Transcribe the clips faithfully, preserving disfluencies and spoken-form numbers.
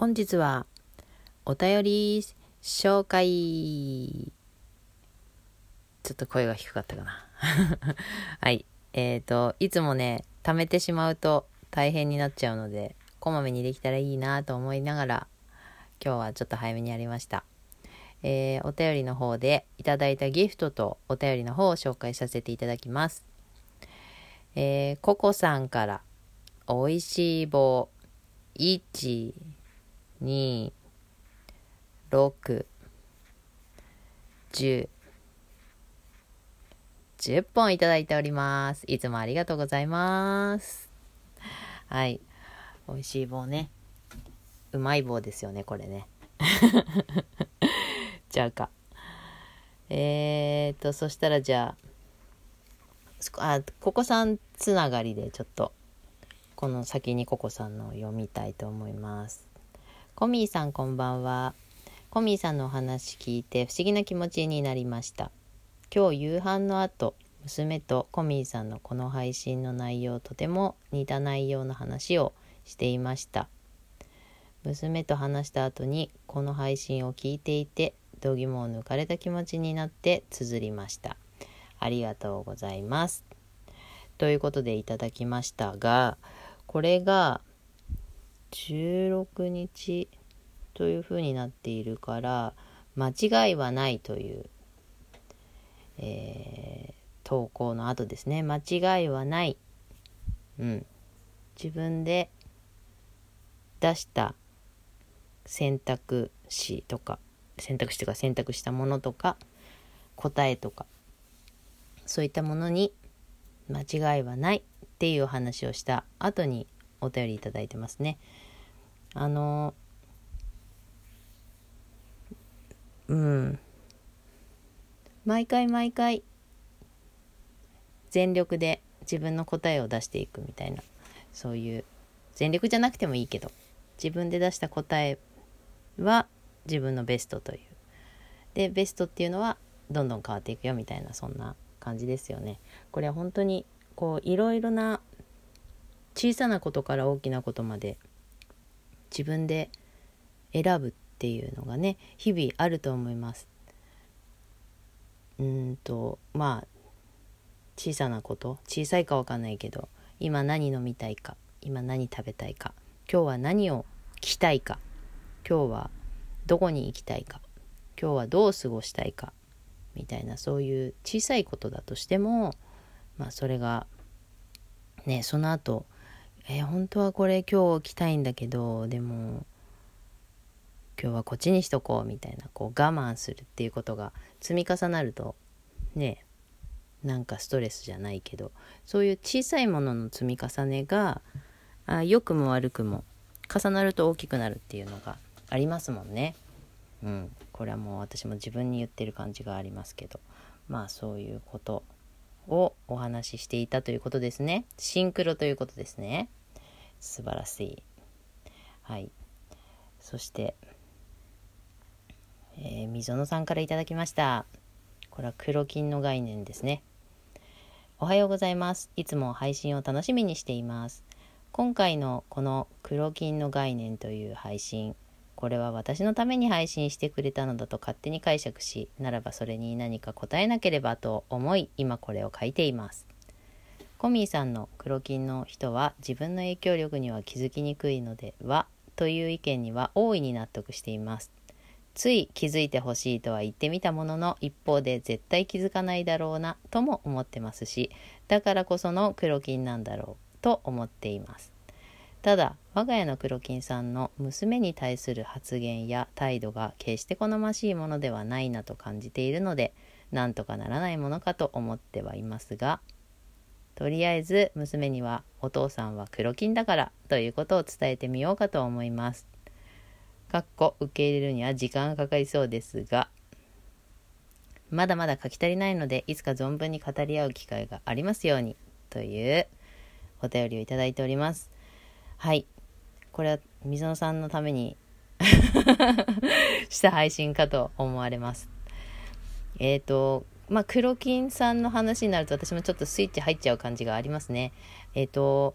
本日はお便り紹介。ちょっと声が低かったかなはい、えーと、いつもね溜めてしまうと大変になっちゃうので、こまめにできたらいいなと思いながら、今日はちょっと早めにやりました。えー、お便りの方でいただいたギフトとお便りの方を紹介させていただきます。えー、ココさんから、おいしい棒いち、に、ろく、じゅう、じゅっぽんいただいております。いつもありがとうございます。はい、おいしい棒ね、うまい棒ですよねこれねじゃあかえーとそしたらじゃああココさんつながりで、ちょっとこの先にココさんのを読みたいと思います。コミーさんこんばんは。コミーさんのお話聞いて不思議な気持ちになりました。今日夕飯の後、娘とコミーさんのこの配信の内容、とても似た内容の話をしていました。娘と話した後にこの配信を聞いていて、度肝を抜かれた気持ちになって綴りました。ありがとうございます。ということでいただきましたが、これがじゅうろくにちというふうになっているから間違いはないという、えー、投稿の後ですね。間違いはない。うん。自分で出した選択肢とか、選択肢とか選択したものとか答えとか、そういったものに間違いはないっていうお話をした後にお便りいただいてますね。あのうん毎回毎回全力で自分の答えを出していくみたいな、そういう全力じゃなくてもいいけど、自分で出した答えは自分のベストという、でベストっていうのはどんどん変わっていくよみたいな、そんな感じですよね。これは本当にこういろいろな小さなことから大きなことまで自分で選ぶっていうのがね、日々あると思います。うーんとまあ小さなこと、小さいかわかんないけど、今何飲みたいか、今何食べたいか、今日は何を着たいか、今日はどこに行きたいか、今日はどう過ごしたいかみたいな、そういう小さいことだとしても、まあそれがね、その後えー、本当はこれ今日着たいんだけど、でも今日はこっちにしとこうみたいな、こう我慢するっていうことが積み重なるとね、なんかストレスじゃないけど、そういう小さいものの積み重ねがあ良くも悪くも重なると大きくなるっていうのがありますもんね。うん、これはもう私も自分に言ってる感じがありますけど、まあそういうことをお話ししていたということですね。シンクロということですね。素晴らしい。はい。そして、えー、溝野さんからいただきました。これは黒金の概念ですね。おはようございます。いつも配信を楽しみにしています。今回のこの黒金の概念という配信、これは私のために配信してくれたのだと勝手に解釈し、ならばそれに何か答えなければと思い、今これを書いています。コミーさんの黒金の人は自分の影響力には気づきにくいのではという意見には大いに納得しています。つい気づいてほしいとは言ってみたものの、一方で絶対気づかないだろうなとも思ってますし、だからこその黒金なんだろうと思っています。ただ、我が家の黒金さんの娘に対する発言や態度が決して好ましいものではないなと感じているので、なんとかならないものかと思ってはいますが、とりあえず娘にはお父さんは黒金だからということを伝えてみようかと思います。かっこ受け入れるには時間がかかりそうですが、まだまだ書き足りないので、いつか存分に語り合う機会がありますようにというお便りをいただいております。はい、これは水野さんのためにした配信かと思われます。えっと、まあ黒金さんの話になると私もちょっとスイッチ入っちゃう感じがありますね。えっと、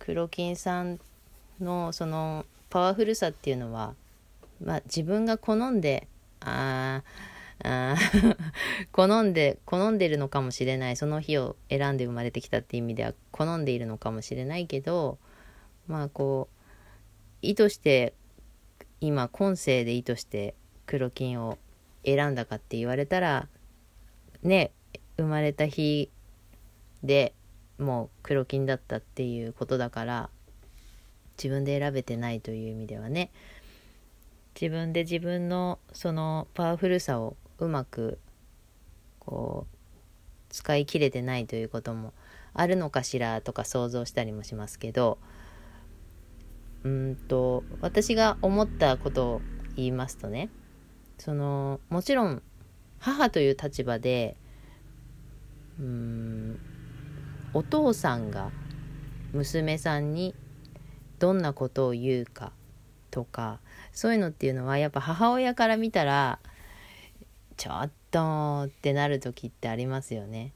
黒金さんのそのパワフルさっていうのは、まあ、自分が好んでああ好んで好んでるのかもしれない、その日を選んで生まれてきたっていう意味では好んでいるのかもしれないけど、まあこう意図して今今世で意図して黒金を選んだかって言われたらね、生まれた日でもう黒金だったっていうことだから、自分で選べてないという意味ではね、自分で自分のそのパワフルさをうまくこう使い切れてないということもあるのかしらとか想像したりもしますけど、うんと私が思ったことを言いますとね、そのもちろん母という立場でうーんお父さんが娘さんにどんなことを言うかとか、そういうのっていうのはやっぱ母親から見たらちょっとってなる時ってありますよね。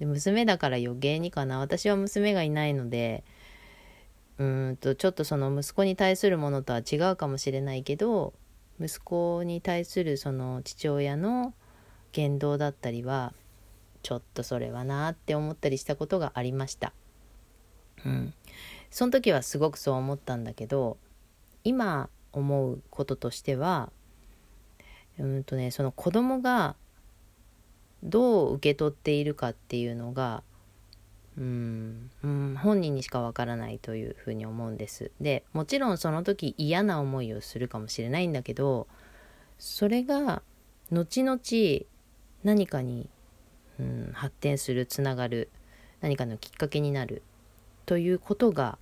で娘だから余計にかな、私は娘がいないのでうーんとちょっとその息子に対するものとは違うかもしれないけど、息子に対するその父親の言動だったりはちょっとそれはなって思ったりしたことがありました。うん、その時はすごくそう思ったんだけど、今思うこととしては、うんとね、その子供がどう受け取っているかっていうのが、うん、うん、本人にしかわからないというふうに思うんです。で、もちろんその時嫌な思いをするかもしれないんだけど、それが後々何かに、うん、発展する、つながる、何かのきっかけになるということが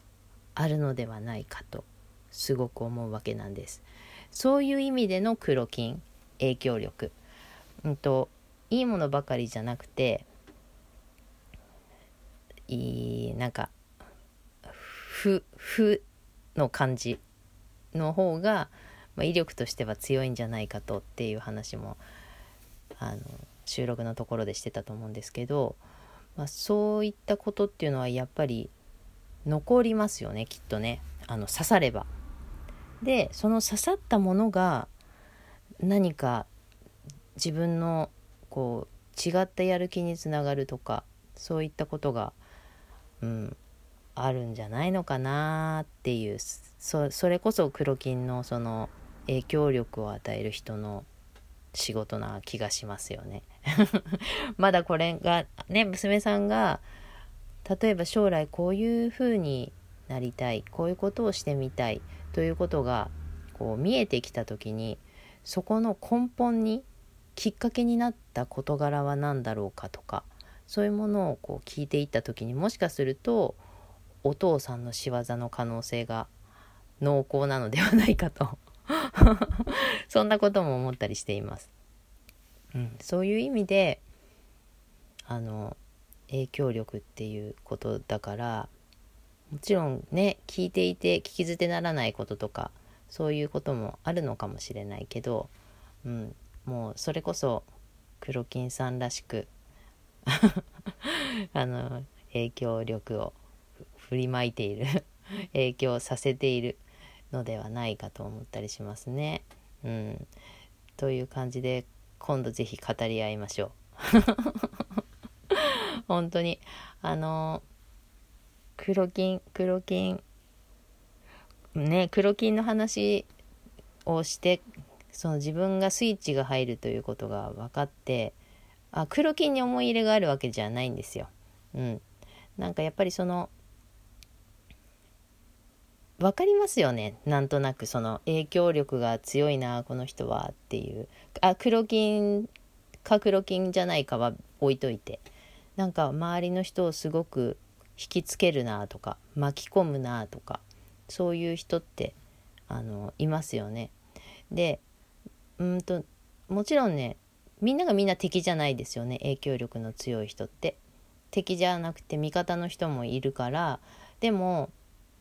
あるのではないかとすごく思うわけなんです。そういう意味での黒金、影響力、うんと、いいものばかりじゃなくて、いいなんか負の感じの方が、まあ、威力としては強いんじゃないかとっていう話もあの収録のところでしてたと思うんですけど、まあ、そういったことっていうのはやっぱり残りますよね、きっとね。あの刺されば、でその刺さったものが何か自分のこう違ったやる気につながるとか、そういったことが、うん、あるんじゃないのかなっていう、 そ, それこそ黒金のその影響力を与える人の仕事な気がしますよねまだこれがね、娘さんが例えば将来こういう風になりたい、こういうことをしてみたいということがこう見えてきた時に、そこの根本にきっかけになった事柄は何だろうかとか、そういうものをこう聞いていった時に、もしかするとお父さんの仕業の可能性が濃厚なのではないかとそんなことも思ったりしています、うん、そういう意味であの影響力っていうことだから、もちろんね、聞いていて聞き捨てならないこととか、そういうこともあるのかもしれないけど、うん、もうそれこそ黒金さんらしくあの影響力を振りまいている影響させているのではないかと思ったりしますね、うん、という感じで今度ぜひ語り合いましょう本当にあの黒金黒金ね、黒金の話をして、その自分がスイッチが入るということが分かって、あ、黒金に思い入れがあるわけじゃないんですよ、うん、なんかやっぱりその分かりますよね、なんとなくその影響力が強いなこの人はっていう、あ、黒金か黒金じゃないかは置いといて、なんか周りの人をすごく引きつけるなとか巻き込むなとか、そういう人ってあのいますよね。でうんともちろんね、みんながみんな敵じゃないですよね、影響力の強い人って。敵じゃなくて味方の人もいるから、でも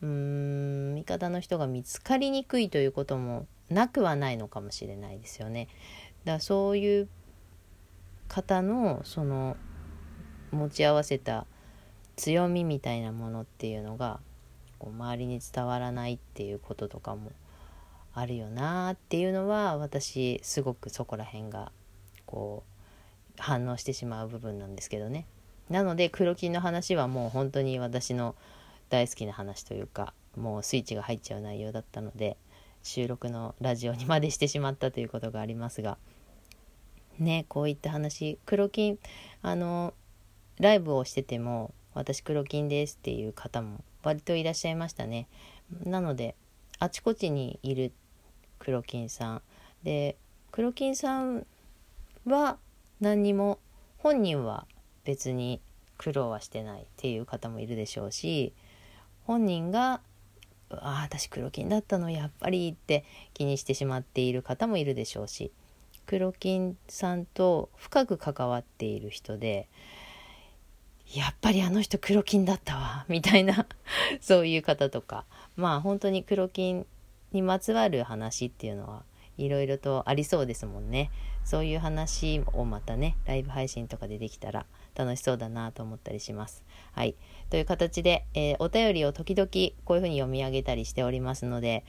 うーん味方の人が見つかりにくいということもなくはないのかもしれないですよね。だからそういう方のその持ち合わせた強みみたいなものっていうのがこう周りに伝わらないっていうこととかもあるよなっていうのは、私すごくそこら辺がこう反応してしまう部分なんですけどね。なので黒金の話はもう本当に私の大好きな話というか、もうスイッチが入っちゃう内容だったので、収録のラジオにまでしてしまったということがありますがね。こういった話、黒金、あのライブをしてても私黒金ですっていう方も割といらっしゃいましたね。なのであちこちにいる黒金さんで、黒金さんは何にも、本人は別に苦労はしてないっていう方もいるでしょうし、本人がああ私黒金だったのやっぱりって気にしてしまっている方もいるでしょうし、黒金さんと深く関わっている人で、やっぱりあの人黒金だったわみたいなそういう方とか、まあ本当に黒金にまつわる話っていうのはいろいろとありそうですもんね。そういう話をまたね、ライブ配信とかでできたら楽しそうだなと思ったりします。はい、という形で、えー、お便りを時々こういうふうに読み上げたりしておりますので、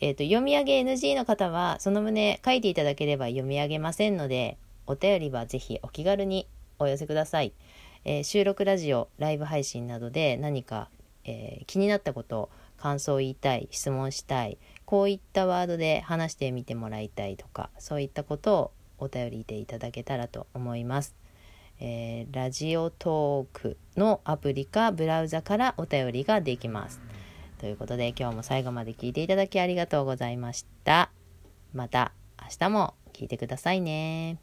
えーと、読み上げ エヌジー の方はその旨書いていただければ読み上げませんので、お便りはぜひお気軽にお寄せください。えー、収録ラジオ、ライブ配信などで何か、えー、気になったことを、感想を言いたい、質問したい、こういったワードで話してみてもらいたいとか、そういったことをお便りでいただけたらと思います。えー、ラジオトークのアプリかブラウザからお便りができます。ということで今日も最後まで聞いていただきありがとうございました。また明日も聞いてくださいね。